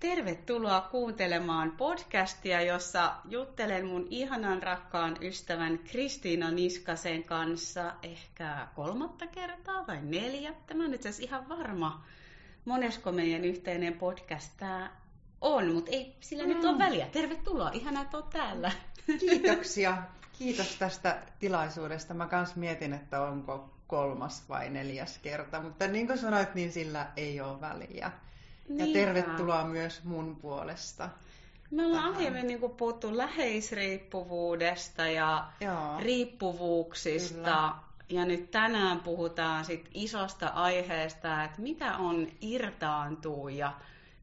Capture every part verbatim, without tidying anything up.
Tervetuloa kuuntelemaan podcastia, jossa juttelen mun ihanan rakkaan ystävän Kristiina Niskasen kanssa ehkä kolmatta kertaa vai neljättä. Mä en itse asiassa ihan varma, monesko meidän yhteinen podcast tää on, mutta ei sillä mm. nyt ole väliä. Tervetuloa, ihanaa, että oot täällä. Kiitoksia. Kiitos tästä tilaisuudesta. Mä kans mietin, että onko kolmas vai neljäs kerta, mutta niin kuin sanoit, niin sillä ei ole väliä. Ja tervetuloa myös mun puolesta. Me ollaan aiemmin niin puhuttu läheisriippuvuudesta ja Joo. riippuvuuksista. Kyllä. Ja nyt tänään puhutaan sit isosta aiheesta, että mitä on irtaantua ja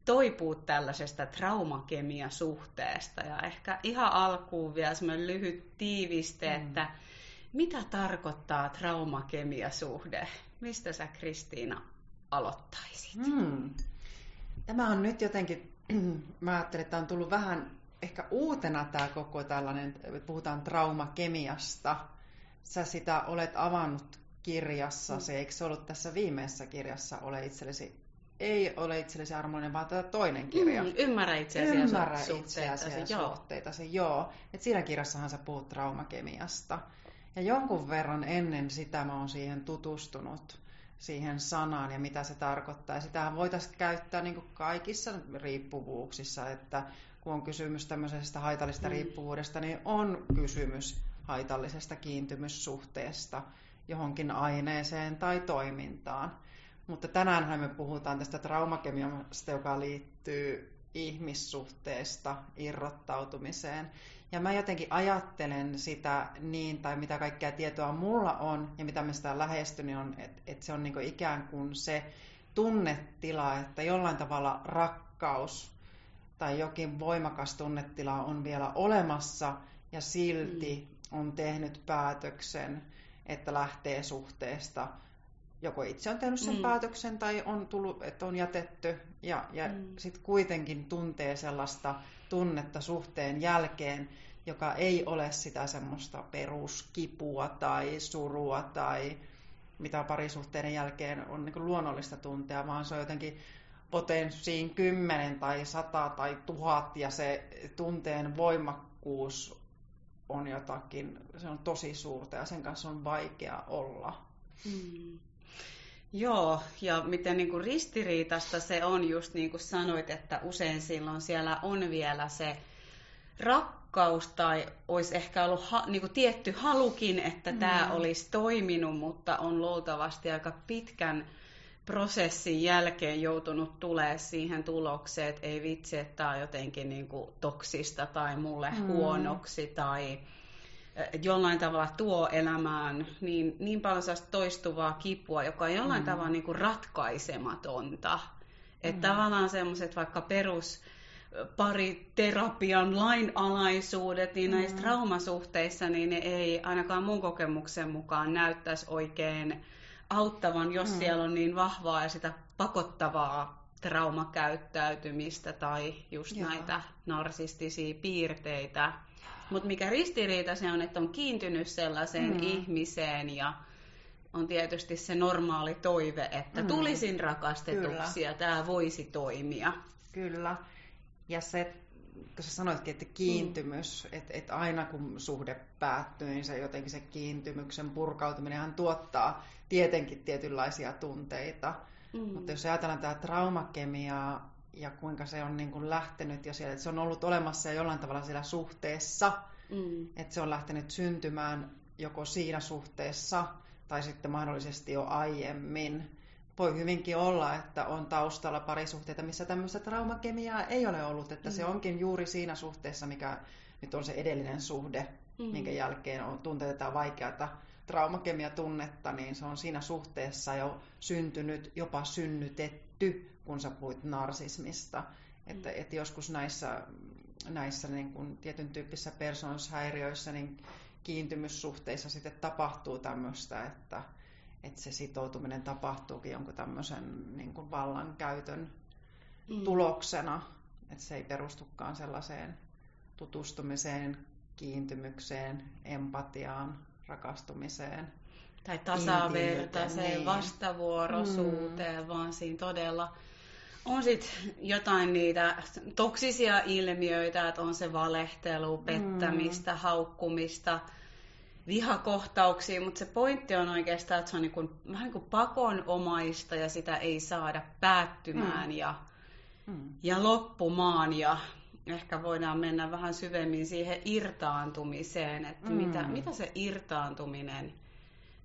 toipua tällaisesta traumakemiasuhteesta. Ja ehkä ihan alkuun vielä semmoinen lyhyt tiiviste, mm. että mitä tarkoittaa traumakemiasuhde? Mistä sä, Kristiina, aloittaisit? Mm. Tämä on nyt jotenkin, mä ajattelin, että on tullut vähän ehkä uutena tämä koko tällainen, puhutaan traumakemiasta. Sä sitä olet avannut kirjassa, se eikö se ollut tässä viimeisessä kirjassa, ole itsellesi, ei ole itsellesi armollinen, vaan tätä toinen kirja. Mm, ymmärrä itseäsi ja suhteitasi, joo. joo. Et siinä kirjassahan sä puhut traumakemiasta. Ja jonkun verran ennen sitä mä oon siihen tutustunut. Siihen sanaan ja mitä se tarkoittaa. Sitähän voitaisiin käyttää niin kuin kaikissa riippuvuuksissa, että kun on kysymys tämmöisestä haitallisesta mm. riippuvuudesta, niin on kysymys haitallisesta kiintymyssuhteesta johonkin aineeseen tai toimintaan. Mutta tänäänhän me puhutaan tästä traumakemiasta, joka liittyy ihmissuhteesta irrottautumiseen. Ja mä jotenkin ajattelen sitä niin, tai mitä kaikkea tietoa mulla on, ja mitä mä sitä lähestyn, niin on, että et se on niinku ikään kuin se tunnetila, että jollain tavalla rakkaus tai jokin voimakas tunnetila on vielä olemassa, ja silti mm. on tehnyt päätöksen, että lähtee suhteesta. Joko itse on tehnyt sen mm. päätöksen, tai on tullut, että on jätetty, ja, ja mm. sitten kuitenkin tuntee sellaista tunnetta suhteen jälkeen, joka ei ole sitä semmoista peruskipua tai surua tai mitä parisuhteiden jälkeen on niin kuin luonnollista tuntea, vaan se on jotenkin potenssiin kymmenen tai sata tai tuhat ja se tunteen voimakkuus on jotakin, se on tosi suurta ja sen kanssa on vaikea olla. Mm. Joo, ja miten niin kuin ristiriitasta se on, just niin kuin sanoit, että usein silloin siellä on vielä se rakkaus, tai olisi ehkä ollut ha, niin kuin tietty halukin, että mm. tämä olisi toiminut, mutta on luultavasti aika pitkän prosessin jälkeen joutunut tulee siihen tulokseen, että ei vitsi, että tämä on jotenkin niin kuin toksista tai mulle mm. huonoksi, tai jollain tavalla tuo elämään niin, niin paljon toistuvaa kipua, joka on jollain mm. tavalla niin kuin ratkaisematonta. Että mm. tavallaan semmoiset vaikka peruspariterapian lainalaisuudet, niin mm. näissä traumasuhteissa niin ne ei ainakaan mun kokemuksen mukaan näyttäisi oikein auttavan, jos mm. siellä on niin vahvaa ja sitä pakottavaa traumakäyttäytymistä tai just Joo. näitä narsistisia piirteitä. Mutta mikä ristiriita se on, että on kiintynyt sellaiseen mm. ihmiseen ja on tietysti se normaali toive, että mm. tulisin rakastetuksi ja tämä voisi toimia. Kyllä. Ja se, kun sä sanoitkin, että kiintymys, mm. että et aina kun suhde päättyy, niin se jotenkin se kiintymyksen purkautuminenhan tuottaa tietenkin tietynlaisia tunteita. Mm. Mutta jos ajatellaan tämä traumakemiaa, ja kuinka se on niin kuin lähtenyt jo siellä, että se on ollut olemassa ja jollain tavalla siellä suhteessa, mm. että se on lähtenyt syntymään joko siinä suhteessa tai sitten mahdollisesti jo aiemmin. Voi hyvinkin olla, että on taustalla parisuhteita, missä tämmöistä traumakemiaa ei ole ollut, että mm. se onkin juuri siinä suhteessa, mikä nyt on se edellinen suhde, mm. minkä jälkeen on tuntetetaan vaikeata traumakemiatunnetta, niin se on siinä suhteessa jo syntynyt, jopa synnytetty, kun sä puhuit narsismista. Mm. Että, että joskus näissä, näissä niin kun tietyn tyyppisissä persoonallisuushäiriöissä niin kiintymyssuhteissa sitten tapahtuu tämmöistä, että, että se sitoutuminen tapahtuukin jonkun tämmöisen niin kun vallankäytön mm. tuloksena. Että se ei perustukaan sellaiseen tutustumiseen, kiintymykseen, empatiaan, rakastumiseen. Tai tasavertaiseen, niin. vastavuoroisuuteen, mm. vaan siinä todella On sitten jotain niitä toksisia ilmiöitä, että on se valehtelu, pettämistä, mm. haukkumista, vihakohtauksia, mutta se pointti on oikeastaan, että se on niin kuin, vähän niin kuin pakonomaista ja sitä ei saada päättymään mm. ja, mm. ja loppumaan ja ehkä voidaan mennä vähän syvemmin siihen irtaantumiseen, että mm. mitä, mitä se irtaantuminen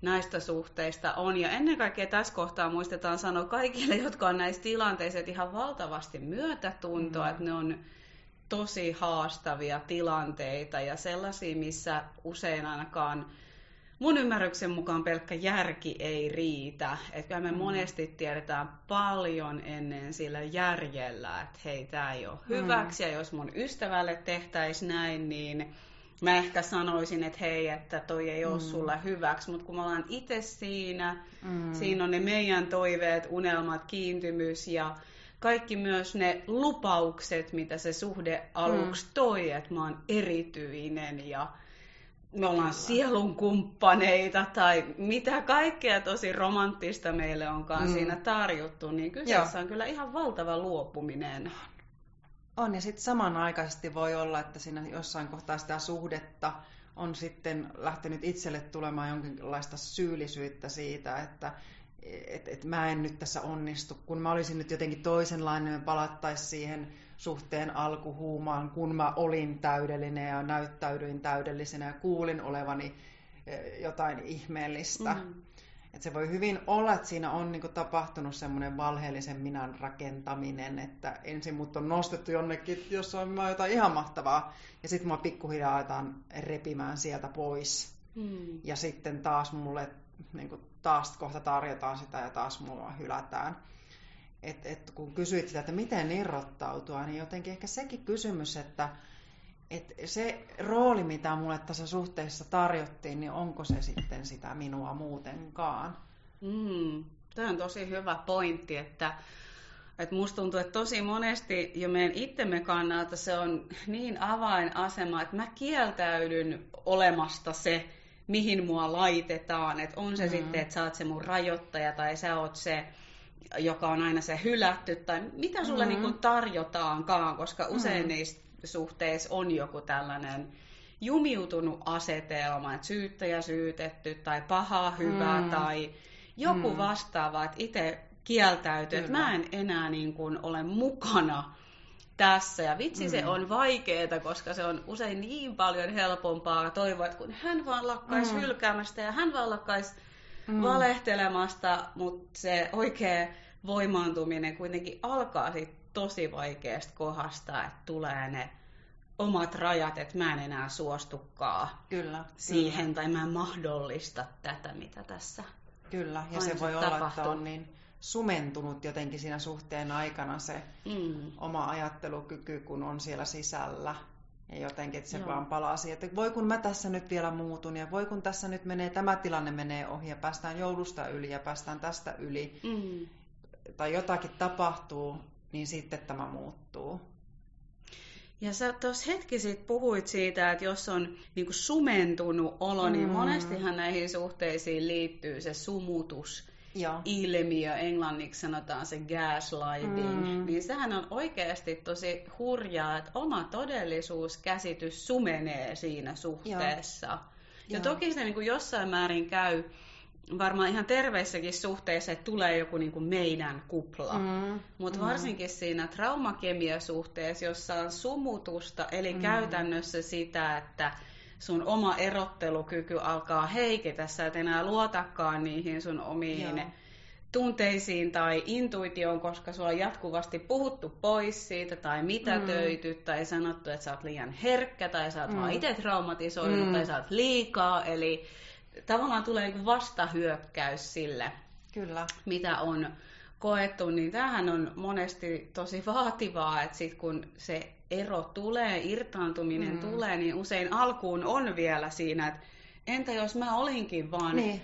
näistä suhteista on. Ja ennen kaikkea tässä kohtaa muistetaan sanoa kaikille, jotka on näissä tilanteissa, että ihan valtavasti myötätuntoa, mm. että ne on tosi haastavia tilanteita ja sellaisia, missä usein ainakaan mun ymmärryksen mukaan pelkkä järki ei riitä. Että kyllä me mm. monesti tiedetään paljon ennen sillä järjellä, että hei, tämä ei ole hyväksi mm. ja jos mun ystävälle tehtäisiin näin, niin mä ehkä sanoisin, että hei, että toi ei ole mm. sulle hyväksi, mutta kun me ollaan itse siinä, mm. siinä on ne meidän toiveet, unelmat, kiintymys ja kaikki myös ne lupaukset, mitä se suhde aluksi mm. toi, että mä oon erityinen ja me ollaan sielun kumppaneita tai mitä kaikkea tosi romanttista meille onkaan mm. siinä tarjottu, niin kyseessä Joo. on kyllä ihan valtava luopuminen. On, ja sitten samanaikaisesti voi olla, että siinä jossain kohtaa sitä suhdetta on sitten lähtenyt itselle tulemaan jonkinlaista syyllisyyttä siitä, että et, et mä en nyt tässä onnistu. Kun mä olisin nyt jotenkin toisenlainen, me palattaisiin siihen suhteen alkuhuumaan, kun mä olin täydellinen ja näyttäydyin täydellisenä ja kuulin olevani jotain ihmeellistä. Mm-hmm. Et se voi hyvin olla, että siinä on niinku tapahtunut semmoinen valheellisen minän rakentaminen, että ensin mut on nostettu jonnekin, jos on jotain ihan mahtavaa, ja sitten mua pikkuhiljaa aletaan repimään sieltä pois. Hmm. Ja sitten taas mulle niinku, taas kohta tarjotaan sitä ja taas mua hylätään. Et, et kun kysyit sitä, että miten irrottautua, niin jotenkin ehkä sekin kysymys, että et se rooli, mitä mulle tässä suhteessa tarjottiin, niin onko se sitten sitä minua muutenkaan? Mm, toi on tosi hyvä pointti, että, että musta tuntuu, että tosi monesti jo meidän itsemme kannalta se on niin avainasema, että mä kieltäydyn olemasta se, mihin mua laitetaan, että on se mm. sitten, että sä oot se mun rajoittaja tai sä oot se, joka on aina se hylätty tai mitä sulle mm. niin kuin tarjotaankaan, koska usein mm. niistä suhteessa on joku tällainen jumiutunut asetelma, että syyttäjä syytetty tai paha hyvä mm. tai joku mm. vastaava, että itse kieltäytyy, että mä en enää niin kuin ole mukana tässä. Ja vitsi mm. se on vaikeeta, koska se on usein niin paljon helpompaa toivoa, että kun hän vaan lakkaisi mm. hylkäämästä ja hän vaan lakkaisi mm. valehtelemasta, mutta se oikea voimaantuminen kuitenkin alkaa sitten tosi vaikeasta kohdasta, että tulee ne omat rajat, että mä en enää suostukaan kyllä, siihen, kyllä. tai mä en mahdollista tätä, mitä tässä Kyllä, ja se voi tapahtuu. olla, että on niin sumentunut jotenkin siinä suhteen aikana se mm. oma ajattelukyky, kun on siellä sisällä, ja jotenkin, että se Joo. vaan palaa siihen, että voi kun mä tässä nyt vielä muutun, ja voi kun tässä nyt menee, tämä tilanne menee ohi, ja päästään joulusta yli, ja päästään tästä yli, mm. tai jotakin tapahtuu, niin sitten tämä muuttuu. Ja sä tuossa hetki sitten puhuit siitä, että jos on niinku sumentunut olo, mm. niin monestihan näihin suhteisiin liittyy se sumutusilmiö, englanniksi sanotaan se gaslighting, mm. niin sehän on oikeasti tosi hurjaa, että oma todellisuuskäsitys sumenee siinä suhteessa. Joo. Ja Joo. toki se niinku jossain määrin käy varmaan ihan terveissäkin suhteissa, että tulee joku niin kuin meidän kupla. Mm, Mutta mm. varsinkin siinä traumakemiasuhteessa, jossa on sumutusta, eli mm. käytännössä sitä, että sun oma erottelukyky alkaa heiketä, sä et enää luotakaan niihin sun omiin Joo. tunteisiin tai intuitioon, koska sulla on jatkuvasti puhuttu pois siitä tai mitätöity mm. tai sanottu, että sä oot liian herkkä tai sä oot mm. vaan itse traumatisoinut mm. tai sä oot liikaa, eli tavallaan tulee vastahyökkäys sille, Kyllä. mitä on koettu, niin tämähän on monesti tosi vaativaa, että sit kun se ero tulee, irtaantuminen mm. tulee, niin usein alkuun on vielä siinä, että entä jos mä olinkin vaan niin.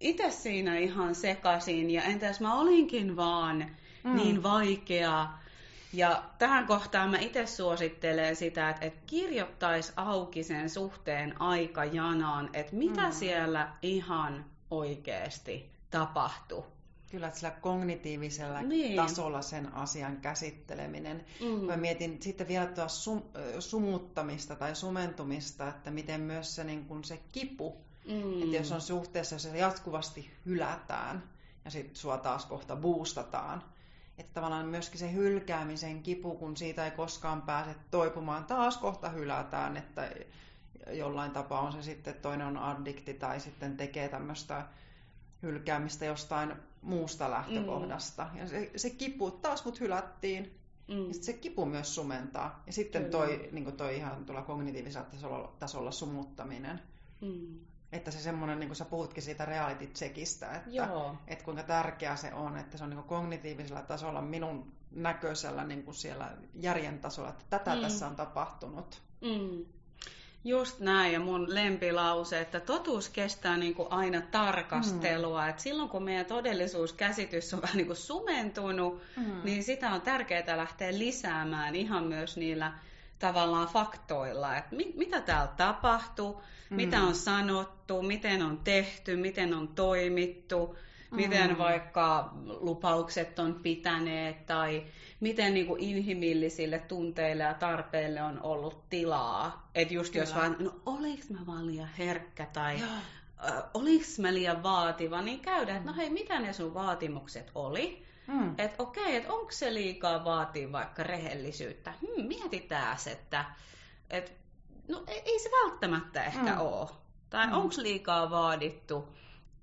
itse siinä ihan sekaisin ja entä jos mä olinkin vaan mm. niin vaikea. Ja tähän kohtaan mä itse suosittelen sitä, että, että kirjoittaisi auki sen suhteen aikajanaan, että mitä mm. siellä ihan oikeasti tapahtui. Kyllä, sillä kognitiivisella niin. tasolla sen asian käsitteleminen. Mm. Mä mietin sitten vielä tuota sum- sumuttamista tai sumentumista, että miten myös se, niin kun se kipu, mm. että jos on suhteessa, jos se jatkuvasti hylätään ja sitten sua taas kohta boostataan, että tavallaan myöskin se hylkäämisen kipu, kun siitä ei koskaan pääse toipumaan, taas kohta hylätään, että jollain tapaa on se sitten, toinen on addikti tai sitten tekee tämmöistä hylkäämistä jostain muusta lähtökohdasta. Mm. Ja se, se kipu, taas mut hylättiin. Mm. Ja sit se kipu myös sumentaa. Ja sitten toi, niin kuin toi ihan tuolla kognitiivisella tasolla, tasolla sumuttaminen. Mm. Että se semmoinen, niin kuin sä puhutkin siitä reality checkistä, että, että kuinka tärkeää se on, että se on niin kuin kognitiivisella tasolla minun näköisellä niin kuin siellä järjen tasolla, että tätä mm. tässä on tapahtunut. Mm. Just näin, ja mun lempilause, että totuus kestää niin kuin aina tarkastelua. Mm. Et silloin kun meidän todellisuuskäsitys on vähän niin kuin sumentunut, mm. niin sitä on tärkeää lähteä lisäämään ihan myös niillä tavallaan faktoilla. Et mit, mitä täällä tapahtui, mm. mitä on sanottu, miten on tehty, miten on toimittu, mm. miten vaikka lupaukset on pitäneet tai miten niin kuin inhimillisille tunteille ja tarpeille on ollut tilaa. Että just Kyllä. jos vaan, no oliks mä vaan liian herkkä tai äh, oliks mä liian vaativa, niin käydään, että mm. no hei, mitä ne sun vaatimukset oli? Mm. Että okei, okay, että onko se liikaa vaatii vaikka rehellisyyttä? Hmm, mietitäs, että et, no ei, ei se välttämättä ehkä mm. ole. Tai mm. onko liikaa vaadittu,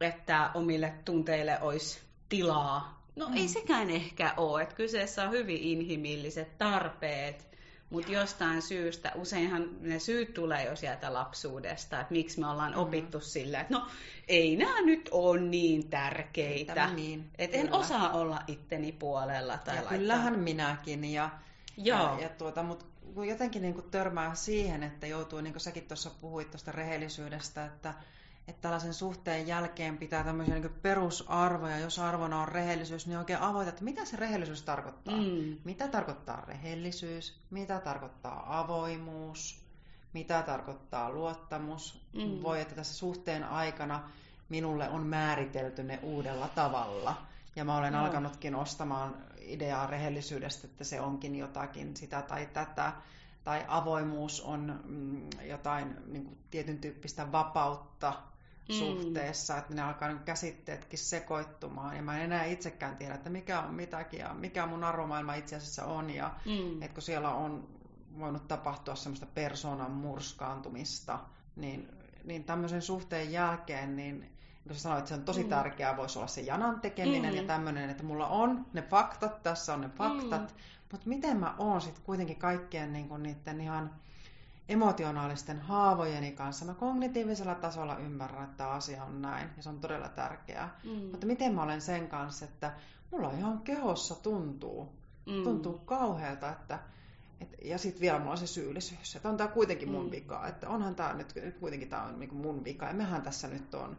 että omille tunteille olisi tilaa? No mm. ei sekään ehkä ole, että kyseessä on hyvin inhimilliset tarpeet, mutta jostain syystä, useinhan ne syyt tulee jo sieltä lapsuudesta, että miksi me ollaan mm. opittu sillä, että no ei nämä nyt ole niin tärkeitä, niin, että en osaa olla itteni puolella. Tai ja laittaa... kyllähän minäkin, ja, ja, ja tuota, mutta jotenkin niinku törmää siihen, että joutuu, niin kuin säkin tuossa puhuit tuosta rehellisyydestä, että että tällaisen suhteen jälkeen pitää tämmöisiä niin perusarvoja, jos arvona on rehellisyys, niin oikein avoita, että mitä se rehellisyys tarkoittaa. Mm. Mitä tarkoittaa rehellisyys, mitä tarkoittaa avoimuus, mitä tarkoittaa luottamus. Mm. Voi, että tässä suhteen aikana minulle on määritelty ne uudella tavalla. Ja mä olen no. alkanutkin ostamaan ideaa rehellisyydestä, että se onkin jotakin sitä tai tätä. Tai avoimuus on jotain niin kuin tietyn tyyppistä vapautta. Mm. suhteessa, että ne alkaa niin käsitteetkin sekoittumaan ja mä en enää itsekään tiedä, että mikä on mitäkin ja mikä mun arvomaailma itse asiassa on ja mm. että kun siellä on voinut tapahtua semmoista persoonan murskaantumista, niin, niin tämmöisen suhteen jälkeen, niin kun sä sanoit, että se on tosi mm. tärkeää, voisi olla se janan tekeminen mm. ja tämmöinen, että mulla on ne faktat, tässä on ne faktat, mm. mutta miten mä oon sitten kuitenkin kaikkien niin kuin niiden ihan emotionaalisten haavojeni kanssa. Mä kognitiivisella tasolla ymmärrän, että asia on näin ja se on todella tärkeää. Mm. Mutta miten mä olen sen kanssa, että mulla ihan kehossa tuntuu, mm. tuntuu kauhealta, että et, ja sitten vielä mulla on se syyllisyys, että on tää kuitenkin mun mm. vika, että onhan tää nyt, kuitenkin tää on niinku mun vika ja mehän tässä nyt on.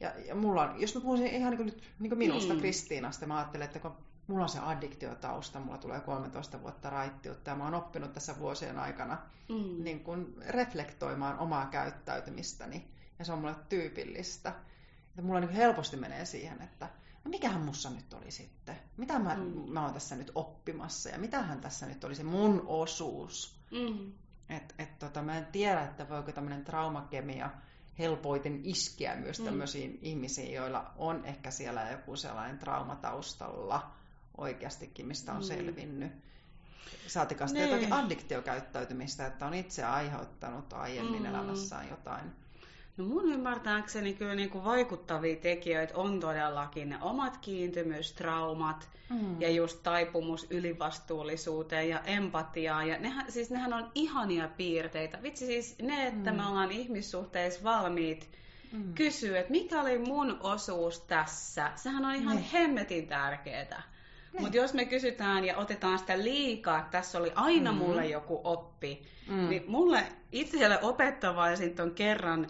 Ja, ja mulla on, jos mä puhuisin ihan niinku nyt niinku minusta, mm. Kristiinasta, mä ajattelen, että kun mulla on se addiktiotausta, mulla tulee kolmetoista vuotta raittiutta ja mä oon oppinut tässä vuosien aikana mm. niin kun reflektoimaan omaa käyttäytymistäni ja se on mulle tyypillistä. Että mulla niin helposti menee siihen, että no mikähän mussa nyt oli sitten, mitä mä, mm. mä oon tässä nyt oppimassa ja mitähän tässä nyt oli se mun osuus. Mm. Et, et tota, mä en tiedä, että voiko tämmöinen traumakemia helpoiten iskeä myös tämmöisiin mm. ihmisiin, joilla on ehkä siellä joku sellainen traumataustalla oikeastikin, mistä on mm. selvinnyt. Saatikaan sitten jotakin addiktiokäyttäytymistä, että on itse aiheuttanut aiemmin mm. elämässään jotain. No mun ymmärtääkseni kyllä niin kuin vaikuttavia tekijöitä on todellakin ne omat kiintymystraumat mm. ja just taipumus ylivastuullisuuteen ja empatiaan. Ja nehän, siis nehän on ihania piirteitä. Vitsi siis ne, että mm. me ollaan ihmissuhteissa valmiit mm. kysyä, että mikä oli mun osuus tässä. Sehän on ihan ne. hemmetin tärkeetä. Mutta jos me kysytään ja otetaan sitä liikaa, että tässä oli aina mm-hmm. mulle joku oppi, mm. niin mulle itselle opettavaisin on kerran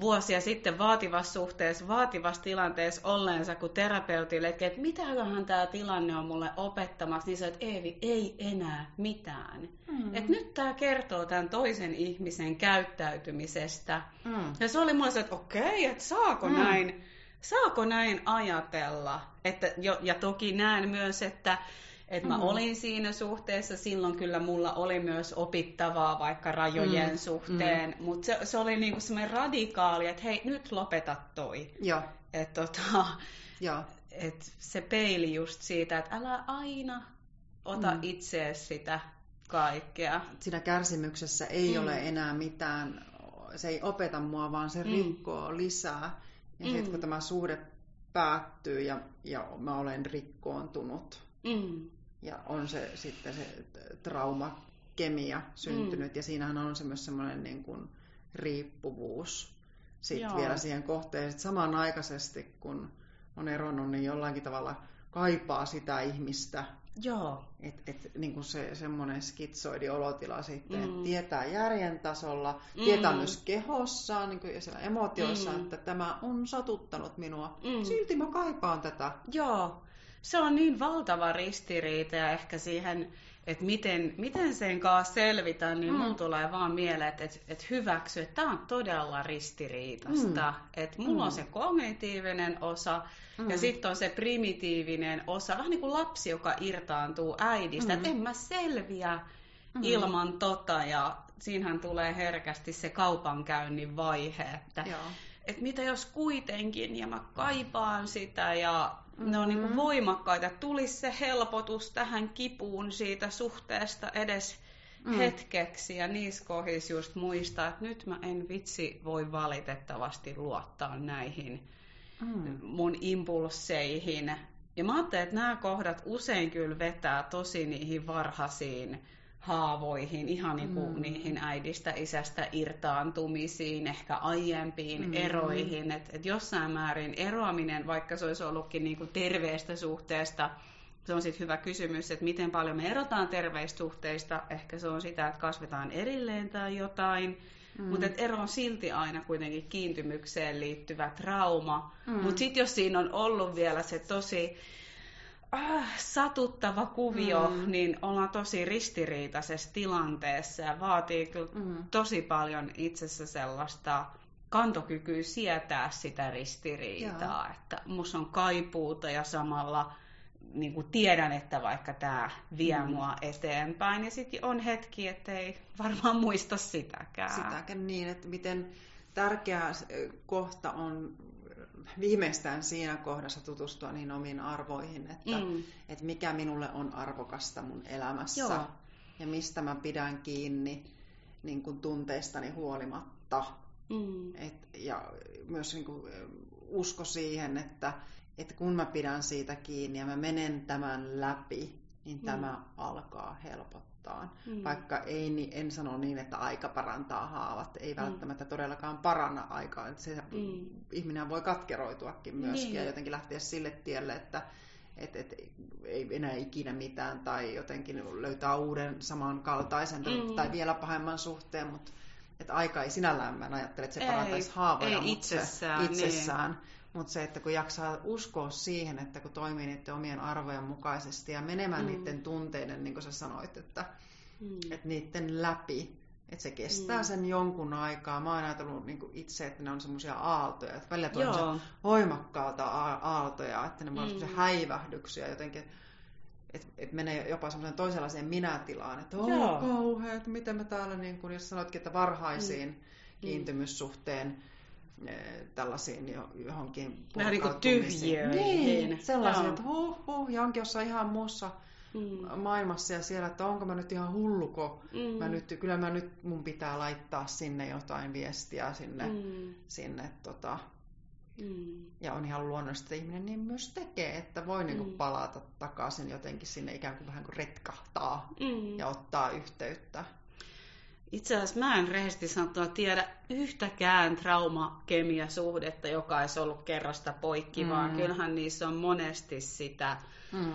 vuosia sitten vaativassa suhteessa, vaativassa tilanteessa olleensa, kun terapeutille, että mitäköhän tämä tilanne on mulle opettamassa, niin sä oot, Eevi, ei enää mitään. Mm. Että nyt tämä kertoo tämän toisen ihmisen käyttäytymisestä. Mm. Ja se oli mulle se, että okei, okay, että saako mm. näin saako näin ajatella? Että, ja toki näen myös, että, että mä mm-hmm. olin siinä suhteessa, silloin kyllä mulla oli myös opittavaa vaikka rajojen mm-hmm. suhteen, mm-hmm. mutta se, se oli niinku semmoinen radikaali, että hei, nyt lopeta toi. Ja. Et, tota, ja. Et se peili just siitä, että älä aina ota mm-hmm. itseesi sitä kaikkea. Siinä kärsimyksessä ei mm-hmm. ole enää mitään, se ei opeta mua, vaan se mm-hmm. rikkoo lisää. Ja sitten kun tämä suhde päättyy ja, ja mä olen rikkoontunut mm. ja on se sitten se traumakemia syntynyt mm. ja siinähän on se myös semmoinen niin kuin riippuvuus sitten vielä siihen kohteen. Sit samanaikaisesti kun on eronnut, niin jollain tavalla kaipaa sitä ihmistä. Joo. Et, et, niin kuin se semmoinen skitsoidi olotila sitten, mm. että tietää järjen tasolla, mm. tietää myös kehossaan niin kuin ja siellä emotioissaan, mm. että tämä on satuttanut minua. Mm. Silti mä kaipaan tätä. Joo, se on niin valtava ristiriita ja ehkä siihen, että miten, miten sen kanssa selvitään, niin mm. mun tulee vaan mieleen, että, että, että hyväksy, että tämä on todella ristiriitasta. Mm. Että mulla mm. on se kognitiivinen osa mm. ja sitten on se primitiivinen osa, vähän niin kuin lapsi, joka irtaantuu äidistä, mm. että en mä selviä mm. ilman tota, ja siinähän tulee herkästi se kaupankäynnin vaihe, että, että mitä jos kuitenkin, ja mä kaipaan sitä, ja ne on niin kuin voimakkaita. Tulisi se helpotus tähän kipuun siitä suhteesta edes mm. hetkeksi. Ja niissä kohdissa just muistaa, että nyt mä en vitsi voi valitettavasti luottaa näihin mm. mun impulsseihin. Ja mä ajattelen, että nämä kohdat usein kyllä vetää tosi niihin varhaisiin haavoihin, ihan niin kuin mm. niihin äidistä, isästä irtaantumisiin, ehkä aiempiin mm. eroihin. Että et jossain määrin eroaminen, vaikka se olisi ollutkin niin kuin terveestä suhteesta, se on sitten hyvä kysymys, että miten paljon me erotaan terveistä suhteista. Ehkä se on sitä, että kasvetaan erilleen tai jotain. Mm. Mutta ero on silti aina kuitenkin kiintymykseen liittyvä trauma. Mm. Mutta sitten jos siinä on ollut vielä se tosi satuttava kuvio, mm. niin ollaan tosi ristiriitaisessa tilanteessa ja vaatii kyllä mm. tosi paljon itsessä sellaista kantokykyä sietää sitä ristiriitaa. Joo. Että musta on kaipuuta ja samalla niin kuin tiedän, että vaikka tämä vie mm. mua eteenpäin ja sitten on hetki, ettei varmaan muista sitäkään. Sitäkään niin, että miten tärkeä kohta on viimeistään siinä kohdassa tutustua niihin omiin arvoihin, että, mm. että mikä minulle on arvokasta mun elämässä. Joo. Ja mistä mä pidän kiinni niin kuin tunteistani huolimatta. Mm. Et, ja myös niin kuin usko siihen, että, että kun mä pidän siitä kiinni ja mä menen tämän läpi, niin mm. tämä alkaa helpottaa. Mm. Vaikka ei, niin en sano niin, että aika parantaa haavat. Ei välttämättä mm. todellakaan paranna aikaa. Se mm. ihminen voi katkeroituakin myöskin niin. Ja jotenkin lähteä sille tielle, että et, et, ei enää ikinä mitään tai jotenkin löytää uuden samankaltaisen mm. tai vielä pahemman suhteen. Mutta aika ei sinällään, mä ajattelen, että se ei, parantaisi haavoja ei itsessään. Se, itsessään. Niin. Mutta se, että kun jaksaa uskoa siihen, että kun toimii niiden omien arvojen mukaisesti ja menemään mm. niiden tunteiden, niin kuin sä sanoit, että, mm. että niiden läpi, että se kestää mm. sen jonkun aikaa. Mä oon ajatellut niin kuin itse, että ne on semmoisia aaltoja, että välillä tulee voimakkaalta aaltoja, että ne on mm. semmoisia häivähdyksiä jotenkin, että et menee jopa semmoiseen toisenlaiseen minätilaan, että on kauhea, että miten mä täällä, niin kuin, jos sanoitkin, että varhaisiin mm. kiintymyssuhteen, tällaisiin johonkin purkautumisiin. Niin, sellaisia, että huh, huh, ja onkin jossain ihan muussa mm. maailmassa ja siellä, että onko mä nyt ihan hulluko. Mm. Mä nyt, kyllä mä nyt mun pitää laittaa sinne jotain viestiä sinne. Mm. sinne tota. Mm. Ja on ihan luonnollista, että ihminen niin myös tekee, että voi mm. niinku palata takaisin jotenkin sinne, ikään kuin vähän kuin retkahtaa mm. ja ottaa yhteyttä. Itse asiassa mä en rehellisesti sanottuna tiedä yhtäkään traumakemiasuhdetta, joka olisi ollut kerrasta poikki, mm. vaan kyllähän niissä on monesti sitä, mm.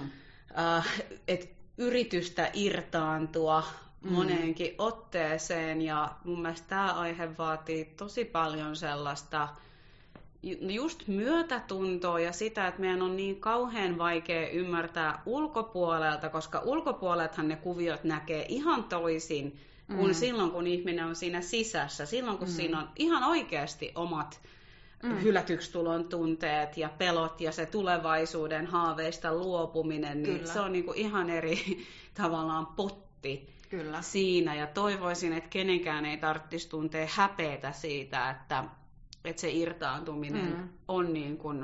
äh, että yritystä irtaantua mm. moneenkin otteeseen. Ja mun mielestä tämä aihe vaatii tosi paljon sellaista just myötätuntoa ja sitä, että meidän on niin kauhean vaikea ymmärtää ulkopuolelta, koska ulkopuolethan ne kuviot näkee ihan toisin kun mm. silloin, kun ihminen on siinä sisässä, silloin kun mm. siinä on ihan oikeasti omat mm. hylätyksi tulon tunteet ja pelot ja se tulevaisuuden haaveista luopuminen, niin Kyllä. se on niin kuin ihan eri tavallaan potti Kyllä. siinä. Ja toivoisin, että kenenkään ei tarvitsisi tuntea häpeätä siitä, että, että se irtaantuminen mm. on niin kuin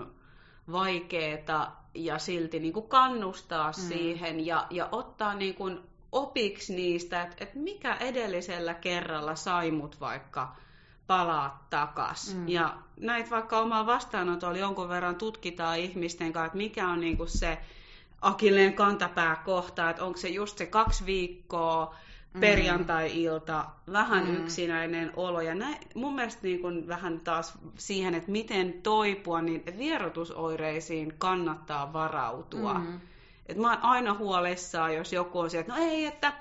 vaikeeta ja silti niin kuin kannustaa mm. siihen ja, ja ottaa niin kuin opiksi niistä, että, että mikä edellisellä kerralla sai mut vaikka palaa takas. Mm. Ja näitä vaikka omaa vastaanotolla jonkun verran tutkitaan ihmisten kanssa, että mikä on niinku se akilleen kantapääkohta, että onko se just se kaksi viikkoa, perjantai-ilta, vähän mm. yksinäinen olo. Ja näin, mun mielestä niin vähän taas siihen, että miten toipua, niin vierotusoireisiin kannattaa varautua. Mm. Et mä oon aina huolissaan, jos joku on sieltä, no ei, että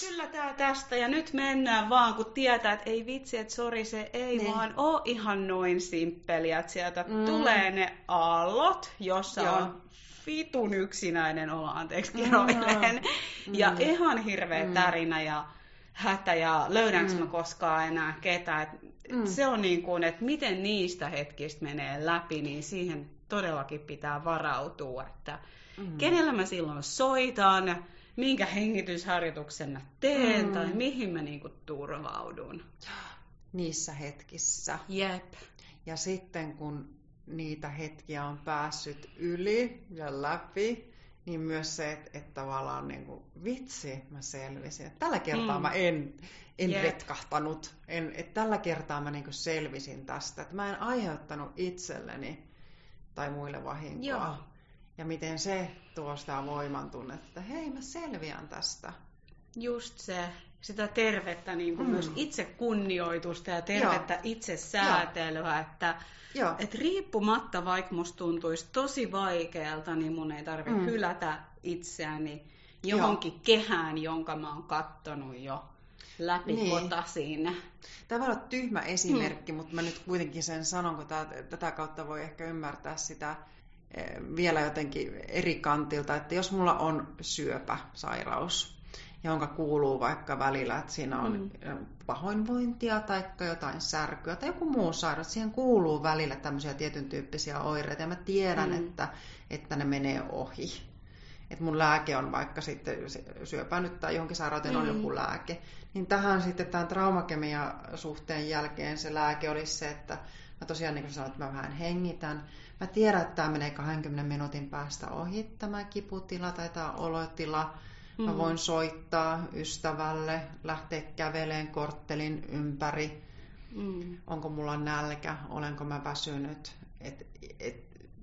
kyllä tää tästä ja nyt mennään vaan, kun tietää, että ei vitsi, että sori, se ei ne. vaan ole ihan noin simppeliä. Että sieltä mm. tulee ne aallot, jossa Joo. on vitun yksinäinen olo, anteeksi kiroilleen, mm. ja mm. ihan hirveä mm. tärinä ja hätä ja löydänkö mm. mä koskaan enää ketään. Et mm. se on niin kuin, että miten niistä hetkistä menee läpi, niin siihen todellakin pitää varautua, että mm. kenellä mä silloin soitan, minkä hengitysharjoituksen mä teen mm. tai mihin mä niinku turvaudun. Niissä hetkissä. Jep. Ja sitten kun niitä hetkiä on päässyt yli ja läpi, niin myös se, että, että tavallaan niinku, vitsi, mä selvisin. Että tällä kertaa mm. mä en, en yep. retkahtanut. En, että tällä kertaa mä niinku selvisin tästä. Että mä en aiheuttanut itselleni tai muille vahinkoa. Joo. Ja miten se tuo sitä voimantunnetta, että hei, mä selviän tästä. Just se, sitä tervettä, niin kuin mm. myös itsekunnioitusta ja tervettä Joo. itsesäätelyä, että et riippumatta, vaikka musta tuntuisi tosi vaikealta, niin mun ei tarvitse mm. hylätä itseäni johonkin Joo. kehään, jonka mä oon kattonut jo läpi kotasin. Niin. Tämä voi olla tyhmä esimerkki, mm. mutta mä nyt kuitenkin sen sanon, kun tää, tätä kautta voi ehkä ymmärtää sitä vielä jotenkin eri kantilta, että jos mulla on syöpäsairaus, jonka kuuluu vaikka välillä, että siinä on mm. pahoinvointia tai jotain särkyä tai joku muu sairaus, siihen kuuluu välillä tämmöisiä tietyn tyyppisiä oireita ja mä tiedän, mm. että, että ne menee ohi. Että mun lääke on vaikka sitten syöpä nyt tai johonkin sairauteen mm. on joku lääke. Niin tähän sitten tämän traumakemian suhteen jälkeen se lääke olisi se, että mä tosiaan niin kuin sanoin, että mä vähän hengitän. Mä tiedän, että tämä menee kahdenkymmenen minuutin päästä ohi, tämä kiputila tai tämä olotila. Mä mm. voin soittaa ystävälle, lähteä käveleen korttelin ympäri. Mm. Onko mulla nälkä, olenko mä väsynyt. Et, et,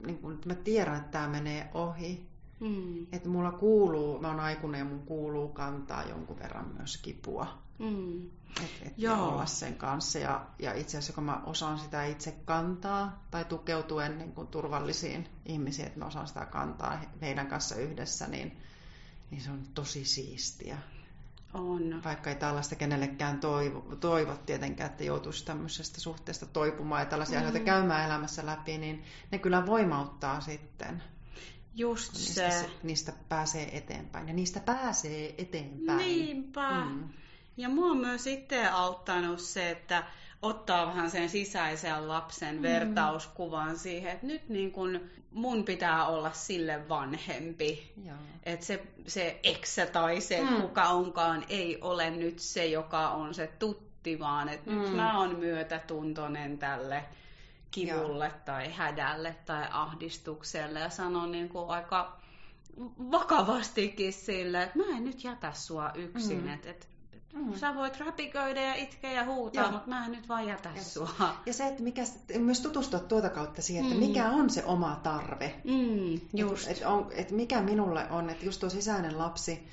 niin kuin, mä tiedän, että tämä menee ohi. Mm. Että mulla kuuluu, mä oon aikuinen ja mun kuuluu kantaa jonkun verran myös kipua. Mm. Että et olla sen kanssa. Ja, ja itse asiassa kun mä osaan sitä itse kantaa tai tukeutuen niin kuin turvallisiin ihmisiin, että mä osaan sitä kantaa heidän kanssa yhdessä, niin, niin se on tosi siistiä. On. Vaikka ei tällaista kenellekään toivo, toivo tietenkään, että joutuisi tämmöisestä suhteesta toipumaan ja tällaisia mm. asioita käymään elämässä läpi, niin ne kyllä voimauttaa sitten. Just se. Niistä, niistä pääsee eteenpäin. Ja niistä pääsee eteenpäin. Niinpä. Mm. Ja mua on myös itse auttanut se, että ottaa vähän sen sisäisen lapsen mm. vertauskuvan siihen, että nyt niin kun mun pitää olla sille vanhempi. Joo. Että se, se eksä tai se mm. kuka onkaan ei ole nyt se, joka on se tutti, vaan että mm. nyt mä oon myötätuntoinen tälle kivulle Joo. tai hädälle tai ahdistukselle ja sanon niin kuin aika vakavastikin sille, että mä en nyt jätä sua yksin, mm-hmm. että et, mm-hmm. sä voit räpiköidä ja itkeä ja huutaa, Joo. mutta mä en nyt vaan jätä ja, sua. Ja se, että mikä, myös tutustua tuota kautta siihen, että mm-hmm. mikä on se oma tarve, mm, just. Et, et on, et mikä minulle on, että just tuo sisäinen lapsi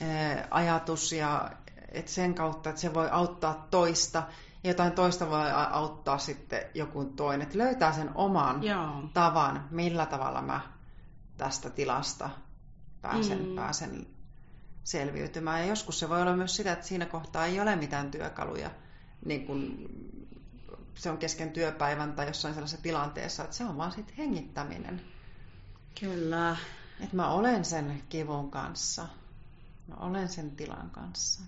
eh, ajatus ja et sen kautta, että se voi auttaa toista. Ja jotain toista voi auttaa sitten joku toinen. Että löytää sen oman Joo. tavan, millä tavalla mä tästä tilasta pääsen, mm. pääsen selviytymään. Ja joskus se voi olla myös sitä, että siinä kohtaa ei ole mitään työkaluja. Niin kun se on kesken työpäivän tai jossain sellaisessa tilanteessa, että se on vaan sitten hengittäminen. Kyllä. Että mä olen sen kivun kanssa. Mä olen sen tilan kanssa.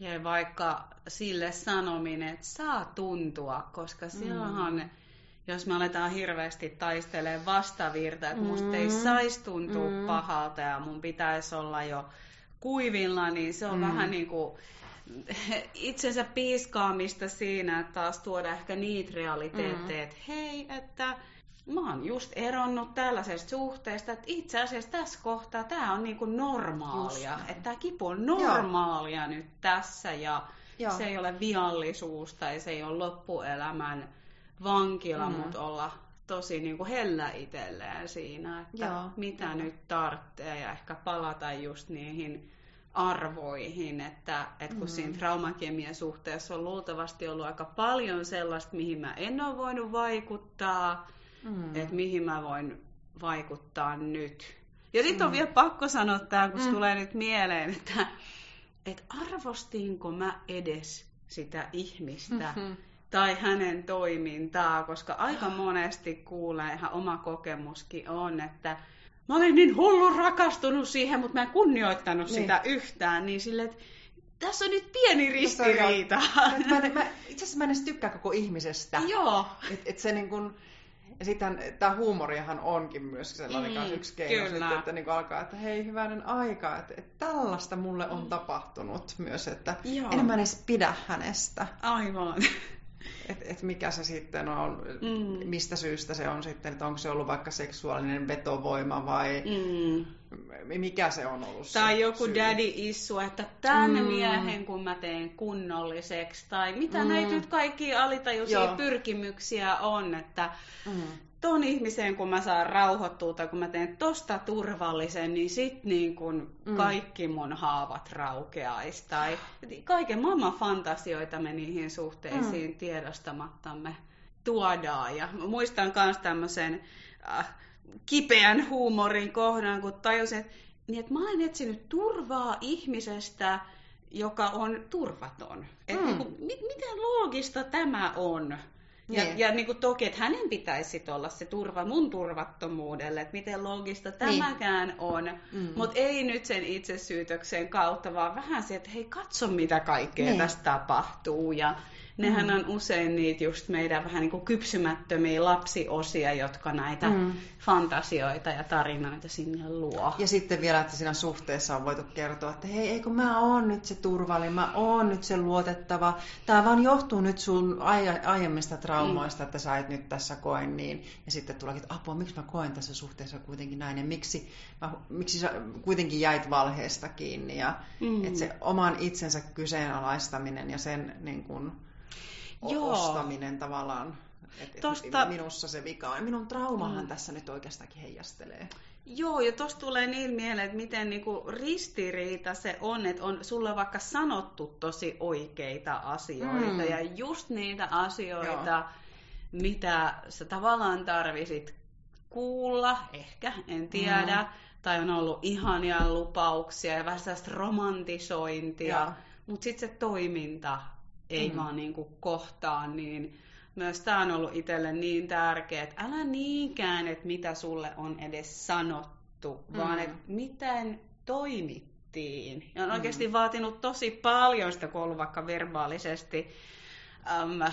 Ja vaikka sille sanominen, että saa tuntua, koska silloinhan mm. jos me aletaan hirveästi taistelemaan vastavirtaa, kun mm. musta ei saisi tuntua mm. pahalta ja mun pitäisi olla jo kuivilla, niin se on mm. vähän niin kuin itsensä piiskaamista siinä, että taas tuoda ehkä niitä realiteetteja, että mm. hei, että mä oon just eronnut tällaisesta suhteesta, että itse asiassa tässä kohtaa tää on niin kuin normaalia, just. Että tää kipu on normaalia Joo. nyt tässä ja Joo. se ei ole viallisuus tai se ei ole loppuelämän vankila, mm. mutta olla tosi niin kuin hellä itselleen siinä, että Joo. mitä Joo. nyt tarvitsee ja ehkä palata just niihin arvoihin, että, että kun mm. siinä traumakemian suhteessa on luultavasti ollut aika paljon sellaista, mihin mä en ole voinut vaikuttaa, mm. että mihin mä voin vaikuttaa nyt. Ja sitten mm. on vielä pakko sanoa tämä, kun mm. tulee nyt mieleen, että, että arvostinko mä edes sitä ihmistä mm-hmm. tai hänen toimintaa, koska aika monesti kuulee, ihan oma kokemuskin on, että mä olin niin hullun rakastunut siihen, mutta mä en kunnioittanut niin. sitä yhtään, niin silleen, että tässä on nyt pieni ristiriita. Itse asiassa mä en edes tykkää koko ihmisestä. Joo. Et, et se niin kun, ja sitten tämä huumoriahan onkin myös sellainen mm, yksi keino, sit, että niin alkaa, että hei, hyvänen aika, että, että tällaista mulle on mm. tapahtunut myös, että Joo. en mä edes pidä hänestä. Aivan. Että et mikä se sitten on, mm. mistä syystä se on sitten, että onko se ollut vaikka seksuaalinen vetovoima vai mm. mikä se on ollut se tai joku syy. Daddy issue, että tämän mm. miehen kun mä teen kunnolliseksi tai mitä mm. näitä nyt kaikkia alitajuisia Joo. pyrkimyksiä on, että mm. ton ihmiseen kun mä saan rauhoittua tai kun mä teen tosta turvallisen, niin sit niin kun mm. kaikki mun haavat raukeais. Tai kaiken maailman fantasioita me niihin suhteisiin mm. tiedostamattamme tuodaan. Ja muistan myös tämmöisen äh, kipeän huumorin kohdan, kun tajusin, että, niin, että mä olen etsinyt turvaa ihmisestä, joka on turvaton. Mm. Et, niin kun, mit, miten loogista tämä on? Ja, ja niin kuin toki, että hänen pitäisi olla se turva mun turvattomuudelle, että miten loogista tämäkään niin. on. Mm. Mutta ei nyt sen itsesyytöksen kautta, vaan vähän se, että hei, katso mitä kaikkea niin. tässä tapahtuu. Ja nehän mm. on usein niitä just meidän vähän niin kuin kypsymättömiä lapsiosia, jotka näitä mm. fantasioita ja tarinoita sinne luo. Ja sitten vielä, että siinä suhteessa on voitu kertoa, että hei, eikö mä oon nyt se turvallinen, mä oon nyt se luotettava. Tää vaan johtuu nyt sun aie- aiemmista traumoista, mm. että sä et nyt tässä koe niin. Ja sitten tuleekin, että apua, miksi mä koen tässä suhteessa kuitenkin näin ja miksi, mä, miksi sä kuitenkin jäit valheesta kiinni. Ja mm. että se oman itsensä kyseenalaistaminen ja sen niin kuin Joo. ostaminen tavallaan, että Tosta... minussa se vika. Minun traumahan mm. tässä nyt oikeastakin heijastelee. Joo, ja tuossa tulee niin mieleen, että miten niinku ristiriita se on, että on sulla vaikka sanottu tosi oikeita asioita mm. ja just niitä asioita, Joo. mitä sä tavallaan tarvisit kuulla, ehkä, en tiedä, mm. tai on ollut ihania lupauksia ja vähän sellaista romantisointia, mutta sitten se toiminta ei mm. vaan niinku kohtaa, niin myös tämä on ollut itselle niin tärkeä, että älä niinkään, että mitä sulle on edes sanottu, vaan mm. että miten toimittiin. Ja on mm. oikeasti vaatinut tosi paljon sitä, kun on ollut vaikka verbaalisesti äm,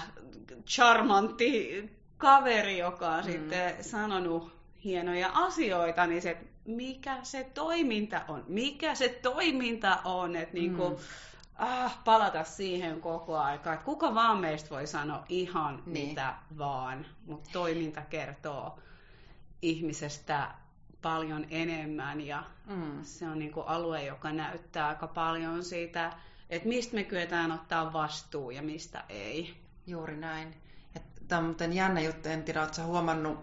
charmantti kaveri, joka on mm. sitten sanonut hienoja asioita, niin se, että mikä se toiminta on, mikä se toiminta on, että mm. niinku Ah, palata siihen koko aikaa. Kuka vaan meistä voi sanoa ihan niin. mitä vaan, mutta toiminta kertoo ihmisestä paljon enemmän ja mm. se on niinku alue, joka näyttää aika paljon siitä, että mistä me kyetään ottaa vastuu ja mistä ei. Juuri näin. Tämä on muuten jännä juttu, en tiedä, oletko sä huomannut,